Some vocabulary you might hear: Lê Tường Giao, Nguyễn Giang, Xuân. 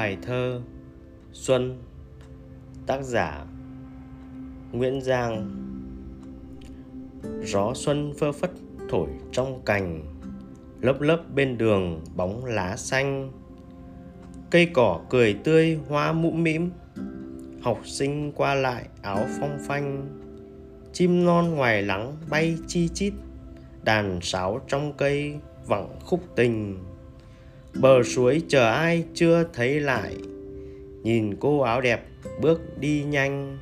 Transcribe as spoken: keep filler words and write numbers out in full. Bài thơ Xuân, tác giả Nguyễn Giang. Gió xuân phơ phất thổi trong cành, lớp lớp bên đường bóng lá xanh. Cây cỏ cười tươi hoa mũm mĩm, học sinh qua lại áo phong phanh. Chim non ngoài lắng bay chi chít, đàn sáo trong cây vẳng khúc tình. Bờ suối chờ ai chưa thấy lại, nhìn cô áo đẹp bước đi nhanh.